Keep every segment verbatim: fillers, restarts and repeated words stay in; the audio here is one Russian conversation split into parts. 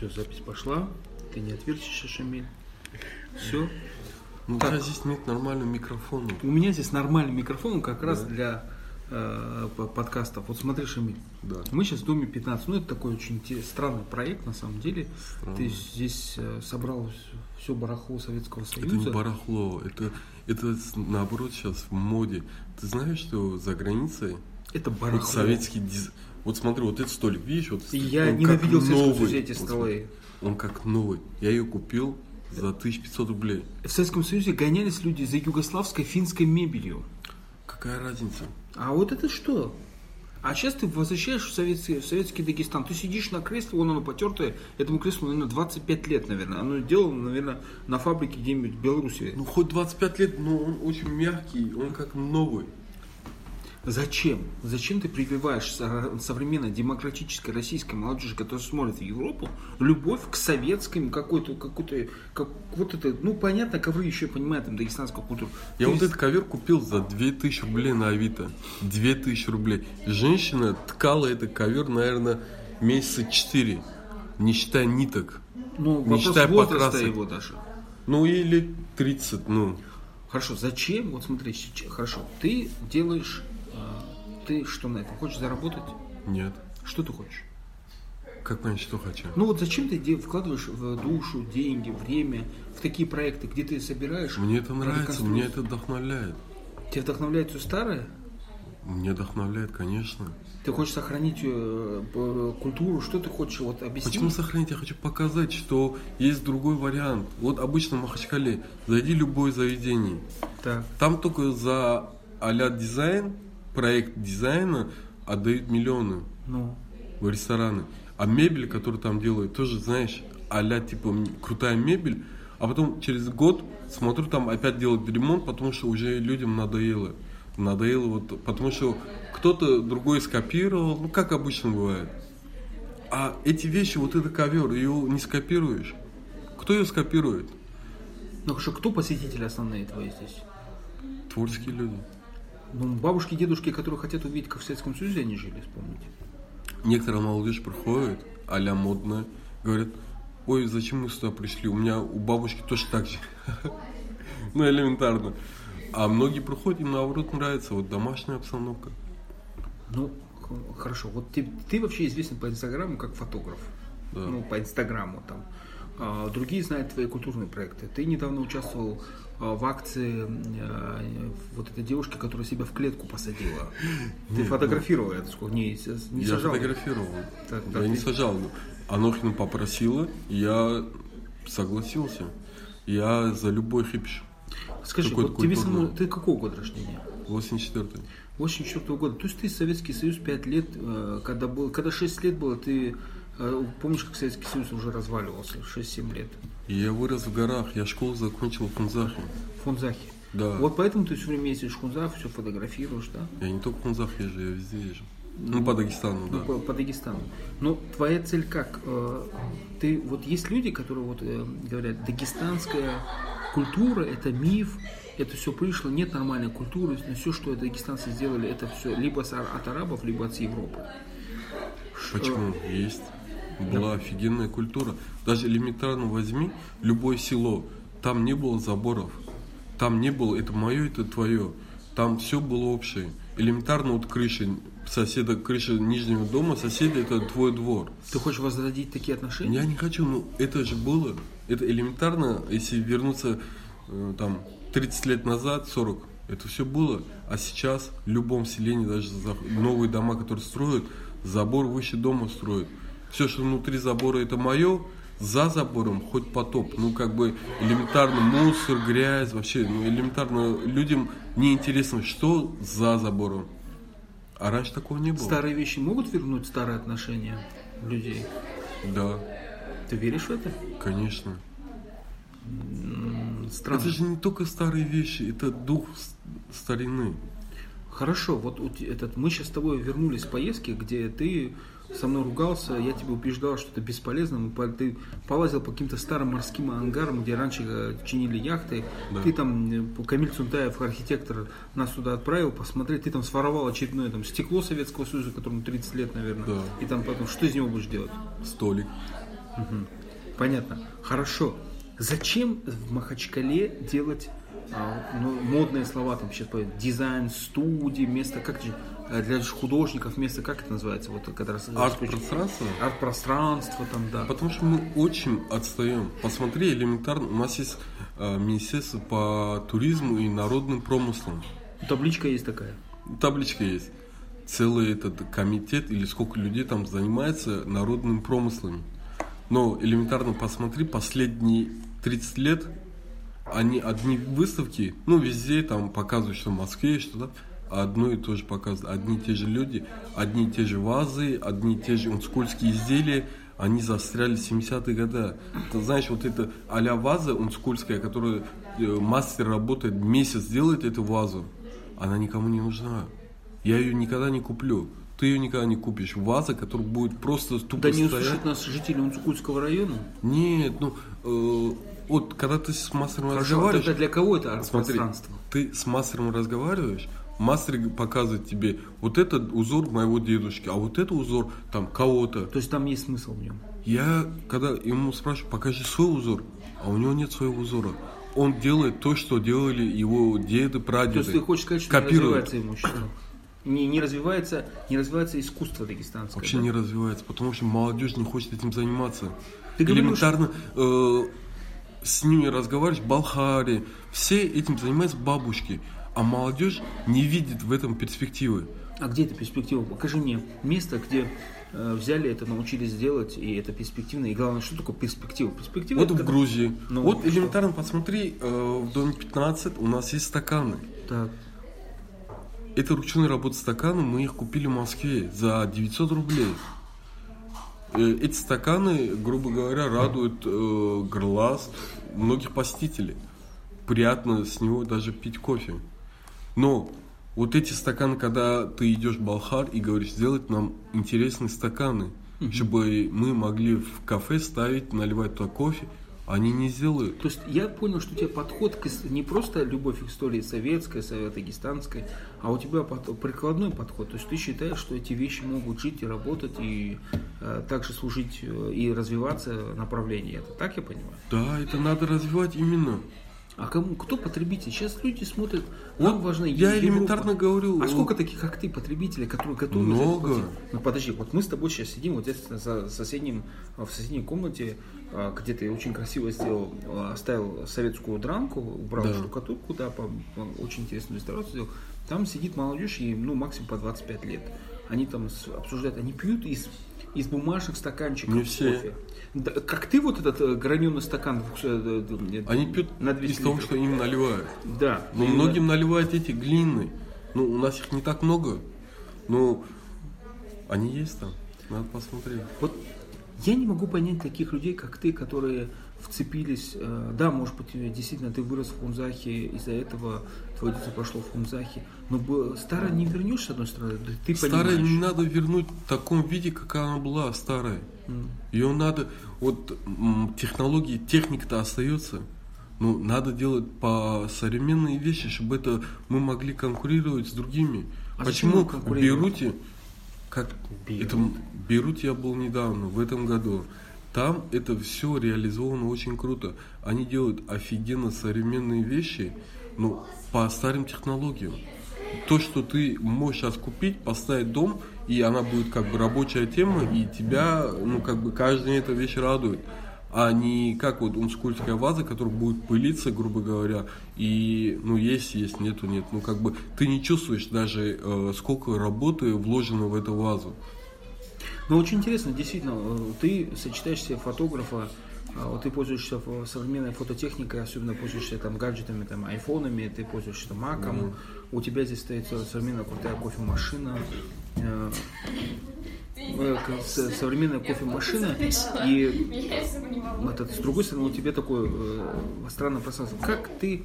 Все, запись пошла. Ты не отвертишься, Шамиль. Все. Ну как? Да, здесь нет нормального микрофона. У меня здесь нормальный микрофон как да. раз для э, подкастов. Вот смотри, Шамиль. Да. Мы сейчас в Доме пятнадцать. Ну, это такой очень странный проект, на самом деле. Странно. Ты здесь э, собрал все барахло Советского Союза. Это не барахло. Это, это наоборот сейчас в моде. Ты знаешь, что за границей... Это барахло. Вот советский дизайн. Вот смотри, вот этот столик, видишь? Вот, я ненавидел все эти столы. Он как новый. Я ее купил за тысячу пятьсот рублей. В Советском Союзе гонялись люди за югославской финской мебелью. Какая разница? А вот это что? А сейчас ты возвращаешь в советский, в советский Дагестан. Ты сидишь на кресле, вон оно потертое. Этому креслу, наверное, двадцать пять лет, наверное. Оно сделано, наверное, на фабрике где-нибудь в Беларуси. Ну, хоть двадцать пять лет, но он очень мягкий, он как новый. Зачем? Зачем ты прививаешь современной демократической российской молодежи, которая смотрит в Европу, любовь к советскому какой-то, какой-то, как, вот это, ну понятно, ковры еще понимают там дагестанскую культуру. Я ты... вот этот ковер купил за две тысячи рублей на Авито. две тысячи рублей. Женщина ткала этот ковер, наверное, месяца четыре, не считая ниток. Ну, не считая возраста его даже. Ну, или тридцать, ну. Хорошо, зачем? Вот смотри, хорошо, ты делаешь... Ты что на этом? Хочешь заработать? Нет. Что ты хочешь? Как понять, что хочу? Ну вот зачем ты вкладываешь в душу, деньги, время, в такие проекты, где ты собираешь... Мне это нравится, мне это вдохновляет. Тебя вдохновляет все старое? Мне вдохновляет, конечно. Ты хочешь сохранить культуру? Что ты хочешь? Вот объясни. Почему сохранить? Я хочу показать, что есть другой вариант. Вот обычно в Махачкале зайди в любое заведение. Так. Там только за а-ля дизайн, проект дизайна отдают миллионы ну. в рестораны. А мебель, которую там делают, тоже, знаешь, а-ля типа крутая мебель. А потом через год смотрю, там опять делают ремонт, потому что уже людям надоело. Надоело вот, потому что кто-то другой скопировал, ну как обычно бывает. А эти вещи, вот это ковер, ее не скопируешь. Кто ее скопирует? Ну хорошо, кто посетители основные твои здесь? Творческие люди. Ну, бабушки, дедушки, которые хотят увидеть, как в Советском Союзе они жили, вспомните. Некоторые молодежь приходят, а-ля модная, говорят, ой, зачем мы сюда пришли? У меня у бабушки тоже так же. Ну, элементарно. А многие приходят, им наоборот нравится вот домашняя обстановка. Ну, хорошо. Вот ты, ты вообще известен по Инстаграму как фотограф. Да. Ну, по Инстаграму там. А, другие знают твои культурные проекты. Ты недавно участвовал а, в акции а, вот этой девушки, которая себя в клетку посадила. Ты фотографировал это сколько? Не, не я сажал. Фотографировал. Так, я так, не ты... сажал. Анохина попросила, я согласился. Я за любой хипиш. Скажи, вот тебе самому, ты какого года рождения? восемьдесят четвёртый. восемьдесят четвёртого года. То есть ты Советский Союз пять лет, когда был, когда шесть лет было, ты помнишь, как Советский Союз уже разваливался, шесть-семь лет? Я вырос в горах, я школу закончил в Хунзахе. В Хунзахе? Да. Вот поэтому ты все время ездишь в Хунзах, все фотографируешь, да? Я не только в Хунзах езжу, я везде езжу. Ну, по Дагестану, да. Ну, по, по Дагестану. Но твоя цель как? Ты, вот есть люди, которые вот говорят, дагестанская культура – это миф, это все пришло, нет нормальной культуры, но все, что дагестанцы сделали, это все либо от арабов, либо от Европы. Почему? Что? Есть. Была да. офигенная культура. Даже элементарно возьми любое село, там не было заборов, там не было «это мое, это твое», там все было общее. Элементарно вот крыша соседа, крыша нижнего дома, соседа – это твой двор. Ты хочешь возродить такие отношения? Я не хочу, но это же было. Это элементарно, если вернуться там тридцать лет назад, сорок, это все было. А сейчас в любом селении, даже новые дома, которые строят, забор выше дома строят. Все, что внутри забора, это мое, за забором хоть потоп. Ну, как бы элементарно мусор, грязь, вообще, ну, элементарно людям неинтересно, что за забором. А раньше такого не было. Старые вещи могут вернуть старые отношения людей? Да. Ты веришь в это? Конечно. Странно. Это же не только старые вещи, это дух старины. Хорошо, вот этот, мы сейчас с тобой вернулись с поездки, где ты со мной ругался, я тебя убеждал, что это бесполезно, ты полазил по каким-то старым морским ангарам, где раньше чинили яхты, да. Ты там, Камиль Цунтаев, архитектор, нас сюда отправил посмотреть, ты там своровал очередное там, стекло Советского Союза, которому тридцать лет, наверное, да. И там потом, что из него будешь делать? Столик. Угу. Понятно. Хорошо. Зачем в Махачкале делать а, ну, модные слова, там сейчас поют, дизайн, студии, место, как для художников, место, как это называется? Вот, арт-пространство? Арт-пространство там, да. Потому что мы очень отстаем. Посмотри, элементарно, у нас есть а, министерство по туризму и народным промыслам. Табличка есть такая? Табличка есть. Целый этот комитет или сколько людей там занимается народными промыслами. Но элементарно посмотри, последние тридцать лет они одни выставки, ну, везде там показывают, что в Москве, что-то, одно и то же показывают. Одни и те же люди, одни и те же вазы, одни и те же унскольские изделия, они застряли в семидесятые годы. Ты знаешь, вот эта а-ля ваза унскольская, которая мастер работает месяц, делает эту вазу, она никому не нужна. Я ее никогда не куплю. Ты ее никогда не купишь. Ваза, которая будет просто тупо да стоять. Да не услышат нас жители Унцукульского района? Нет, ну... Э, вот, когда ты с мастером Хорошо, разговариваешь... Хорошо, для кого это арт-пространство? Ты с мастером разговариваешь, мастер показывает тебе вот этот узор моего дедушки, а вот этот узор там кого-то. То есть там есть смысл в нем? Я, когда ему спрашиваю, покажи свой узор, а у него нет своего узора. Он делает то, что делали его деды, прадеды. То есть ты хочешь сказать, что он развивается ему еще? Не, не, развивается, не развивается искусство дагестанское. Вообще да? не развивается, потому что молодежь не хочет этим заниматься. Ты элементарно э, с ними разговариваешь, Балхари, все этим занимаются бабушки, а молодежь не видит в этом перспективы. А где эта перспектива? Покажи мне место, где э, взяли это, научились делать, и это перспективно. И главное, что такое перспектива? Перспектива вот в когда... Грузии. Ну, вот элементарно посмотри, э, в Доме пятнадцать у нас есть стаканы. Так. Это ручная работа стаканы, мы их купили в Москве за девятьсот рублей. Эти стаканы, грубо говоря, радуют э, глаз многих посетителей. Приятно с него даже пить кофе. Но вот эти стаканы, когда ты идешь в Балхар и говоришь, сделать нам интересные стаканы, mm-hmm. чтобы мы могли в кафе ставить, наливать туда кофе, они не сделают. То есть я понял, что у тебя подход к, не просто любовь к истории советской, совето-дагестанской, а у тебя прикладной подход. То есть ты считаешь, что эти вещи могут жить и работать, и э, также служить и развиваться направление. Это так я понимаю? Да, это надо развивать именно. А кому, кто потребитель? Сейчас люди смотрят, нам вот важно... Я Европа. элементарно говорю... А сколько таких, как ты, потребителей, которые готовы... Много. Ну подожди, вот мы с тобой сейчас сидим вот здесь за соседним, в соседней комнате, где ты очень красиво сделал, оставил советскую дранку, убрал да. штукатурку, да, по, по, очень интересную ресторацию сделал. Там сидит молодежь, ей ну, максимум по двадцать пять лет. Они там обсуждают, они пьют из... из бумажных стаканчиков не все. Кофе. Да, как ты вот этот граненый стакан они пьют из того, что им наливают. Да. Но именно. Многим наливают эти глины. Ну, у нас их не так много. Но они есть там. Надо посмотреть. Вот я не могу понять таких людей, как ты, которые вцепились. Да, может быть, действительно, ты вырос в Хунзахе, из-за этого твое детство пошло в Хунзахе. Но старое не вернешь, с одной стороны, ты старое понимаешь. Не надо вернуть в таком виде, как она была, старая. Mm. Ее надо, вот технологии, техника-то остается, но надо делать по современные вещи, чтобы это мы могли конкурировать с другими. А почему в Бейруте, как Бейрут. Это, в Бейруте я был недавно, в этом году, там это все реализовано очень круто. Они делают офигенно современные вещи, но по старым технологиям. То, что ты можешь сейчас купить, поставить дом, и она будет как бы рабочая тема, и тебя, ну как бы каждый день эта вещь радует. А не как вот унскульская ваза, которая будет пылиться, грубо говоря, и ну есть, есть, нету, нет. Ну как бы ты не чувствуешь даже э, сколько работы вложено в эту вазу. Ну, очень интересно, действительно, ты сочетаешь себе фотографа, ты пользуешься современной фототехникой, особенно пользуешься там гаджетами, там, айфонами, ты пользуешься там, маком, mm-hmm. у тебя здесь стоит современная крутая кофемашина, э, э, э, современная кофемашина, и этот, с другой стороны, у тебя такое э, странное пространство. Как ты,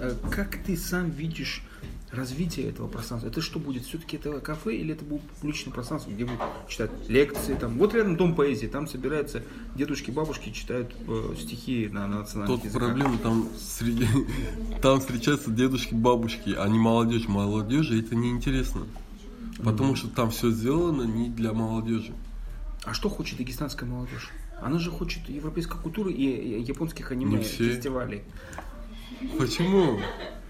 э, как ты сам видишь развитие этого пространства? Это что будет? Все-таки это кафе или это будет публичное пространство, где будут читать лекции? Там. Вот рядом Дом поэзии, там собираются дедушки, бабушки, читают э, стихи на, на национальных Тут языках. Проблема, там, среди, там встречаются дедушки, бабушки, а не молодежь. Молодежи это неинтересно, потому mm-hmm. что там все сделано не для молодежи. А что хочет дагестанская молодежь? Она же хочет европейской культуры и японских аниме-фестивалей. Почему?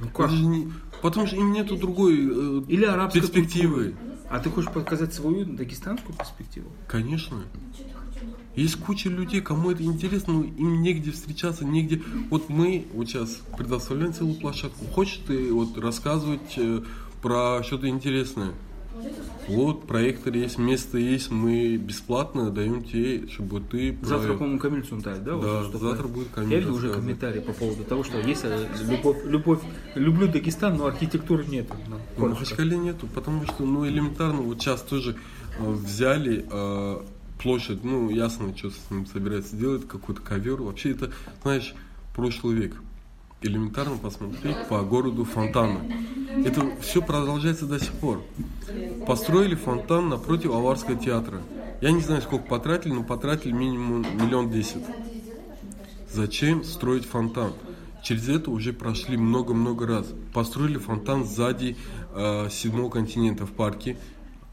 Ну как? Не... Потому что им нету другой э, Или арабской перспективы. Культуры. А ты хочешь показать свою дагестанскую перспективу? Конечно. Есть куча людей, кому это интересно, но им негде встречаться, негде. Вот мы вот сейчас предоставляем целую площадку. Хочешь ты вот рассказывать э, про что-то интересное? Вот, проектор есть, место есть, мы бесплатно даем тебе, чтобы ты... Завтра, проект... по-моему, Камиль Цунтаев, да? Да, вот, завтра будет Камиль. Я видел уже комментарии по поводу того, что есть любовь, любовь, люблю Дагестан, но архитектуры нет. В Махачкале нету, потому что, ну, элементарно, вот сейчас тоже э, взяли э, площадь, ну, ясно, что с ним собирается делать, какой-то ковер, вообще это, знаешь, прошлый век. Элементарно посмотреть по городу фонтаны. Это все продолжается до сих пор. Построили фонтан напротив Аварского театра. Я не знаю, сколько потратили, но потратили минимум миллион десять. Зачем строить фонтан? Через это уже прошли много-много раз. Построили фонтан сзади э, седьмого континента в парке.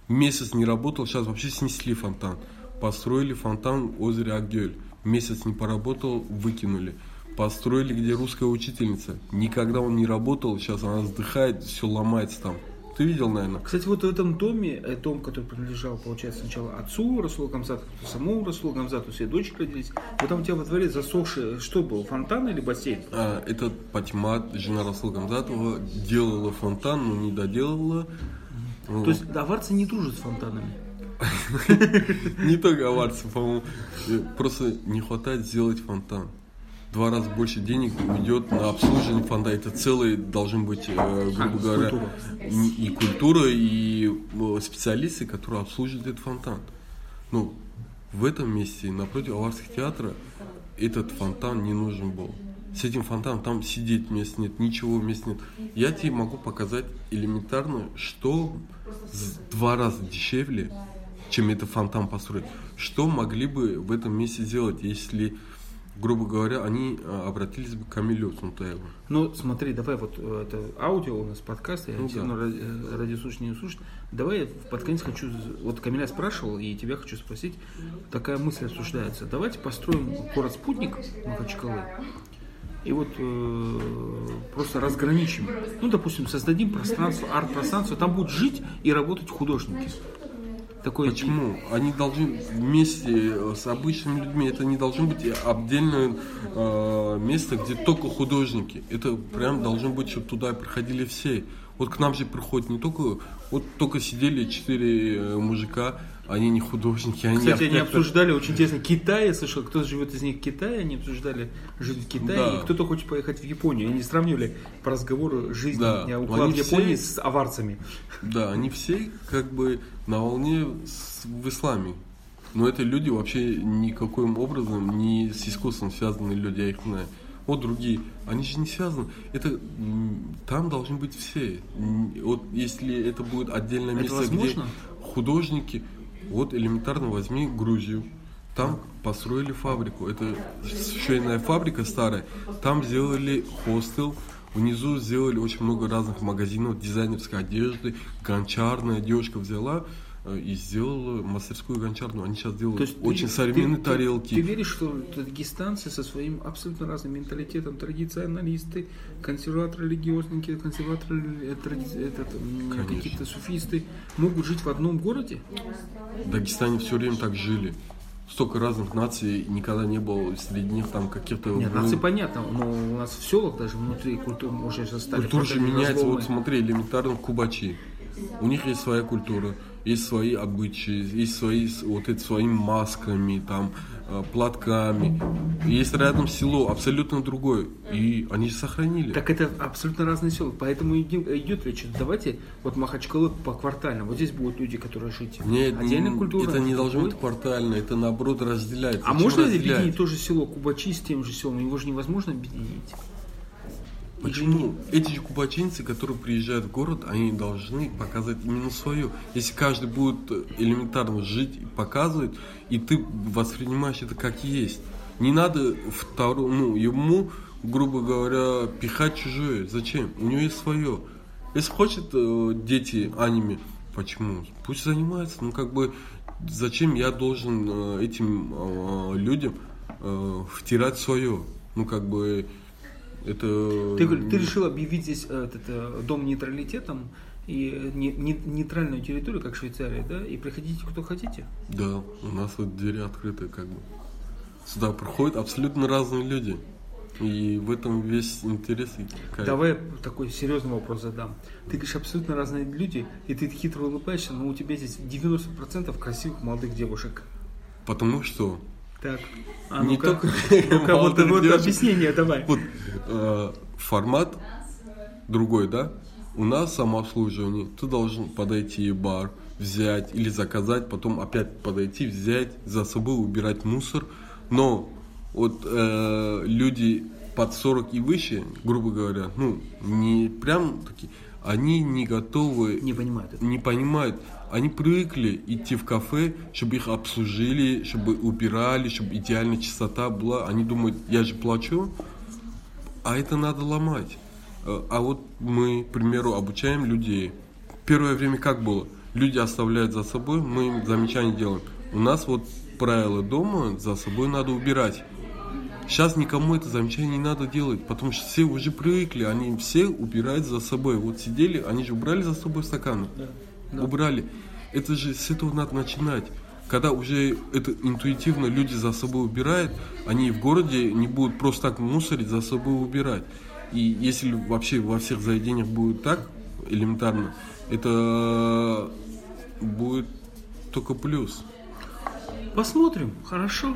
Месяц не работал, сейчас вообще снесли фонтан. Построили фонтан в озере Акгёль. Месяц не поработал, выкинули. Построили, где русская учительница. Никогда он не работал, сейчас она вздыхает, все ломается там. Ты видел, наверное? Кстати, вот в этом доме, дом, который принадлежал, получается, сначала отцу Расула Гамзатова, самому Расулу Гамзатову, все дочки родились. Вот там у тебя во дворе засохший, что был, фонтан или бассейн? А, это Патимат, жена Расула Гамзатова, делала фонтан, но не доделала. То есть аварцы не дружат с фонтанами? Не только аварцы, по-моему. Просто не хватает сделать фонтан. Два раза больше денег уйдет на обслуживание фонда. Это целый должен быть, э, грубо говоря, и, и культура, и э, специалисты, которые обслуживают этот фонтан. Ну, в этом месте, напротив Аварского театра, этот фонтан не нужен был. С этим фонтаном там сидеть мест нет, ничего мест нет. Я тебе могу показать элементарно, что в два раза дешевле, чем этот фонтан построить. Что могли бы в этом месте сделать, если... Грубо говоря, они обратились бы к Камилю Цунтаеву. Ну, смотри, давай вот это аудио у нас, подкаст, я ну, все равно да. радиослушатель не услышит. Давай под конец хочу, вот Камиля спрашивал, и тебя хочу спросить, такая мысль обсуждается. Давайте построим город-спутник Махачкалы и вот э, просто разграничим. Ну, допустим, создадим пространство, арт-пространство, там будут жить и работать художники. Такой... Почему? Они должны вместе с обычными людьми, это не должно быть отдельное э, место, где только художники. Это прям должно быть, чтобы туда приходили все. Вот к нам же приходят не только... Вот только сидели четыре мужика, они не художники, они... Кстати, они обсуждали, очень интересно, Китай, я слышал, кто живет из них в Китае, они обсуждали жизнь в Китае, да. И кто-то хочет поехать в Японию. Они сравнивали по разговору жизнь, да. уклад в Японии все... с аварцами. Да, они все как бы на волне с... в исламе. Но это люди вообще никаким образом не с искусством связаны люди, я их знаю. Вот другие, они же не связаны. Это там должны быть все. Вот если это будет отдельное это место, возможно? Где художники, вот элементарно возьми Грузию. Там построили фабрику. Это швейная фабрика старая. Там сделали хостел. Внизу сделали очень много разных магазинов дизайнерской одежды. Гончарная девушка взяла и сделала мастерскую гончарную. Они сейчас делают очень ты, современные ты, тарелки. Ты, ты веришь, что дагестанцы со своим абсолютно разным менталитетом, традиционалисты, консерваторы религиозники, консерваторы этот, какие-то суфисты, могут жить в одном городе? В Дагестане все время так жили. Столько разных наций, никогда не было среди них там каких-то... Нет, ну, нации понятно, но у нас в селах даже внутри культура уже стали... Культура же меняется, разломы. Вот смотри, элементарно Кубачи. У них есть своя культура, есть свои обычаи, есть свои вот эти своими масками, там, платками. Есть рядом село, абсолютно другое. И они сохранили. Так это абсолютно разные села. Поэтому идет речь. Давайте вот Махачкалы по квартально. Вот здесь будут люди, которые жить. Нет, отдельная культура. Это не должно быть квартально, это наоборот разделяется. А можно ли объединить то же село Кубачи с тем же селом? Его же невозможно объединить. Почему? Эти же кубачинцы, которые приезжают в город, они должны показать именно свое. Если каждый будет элементарно жить и показывать, и ты воспринимаешь это как есть. Не надо второму, ну, ему, грубо говоря, пихать чужое. Зачем? У него есть свое. Если хочет дети аниме, почему? Пусть занимаются, ну как бы зачем я должен этим людям втирать свое? Ну, как бы, это... Ты, ты решил объявить здесь этот дом нейтралитетом и не, не, нейтральную территорию, как Швейцария, да? И приходите, кто хотите? Да, у нас вот двери открыты, как бы. Сюда проходят абсолютно разные люди. И в этом весь интерес. Давай такой серьезный вопрос задам. Ты говоришь, абсолютно разные люди, и ты хитро улыбаешься, но у тебя здесь девяносто процентов красивых молодых девушек. Потому что... Так, а ну как, ну-ка, вот объяснение давай. Вот, э, формат другой, да? У нас самообслуживание. Ты должен подойти в бар, взять или заказать, потом опять подойти, взять, за собой убирать мусор. Но вот э, люди под сорок и выше, грубо говоря, ну, не прям такие, они не готовы, не понимают это. Не понимают. Они привыкли идти в кафе, чтобы их обслужили, чтобы убирали, чтобы идеальная чистота была. Они думают, я же плачу, а это надо ломать. А вот мы, к примеру, обучаем людей. Первое время как было? Люди оставляют за собой, мы им замечания делаем. У нас вот правило дома, за собой надо убирать. Сейчас никому это замечание не надо делать, потому что все уже привыкли, они все убирают за собой. Вот сидели, они же убрали за собой стаканы. Да. Убрали. Это же с этого надо начинать. Когда уже это интуитивно люди за собой убирают, они в городе не будут просто так мусорить, за собой убирать. И если вообще во всех заведениях будет так элементарно, это будет только плюс. Посмотрим, хорошо.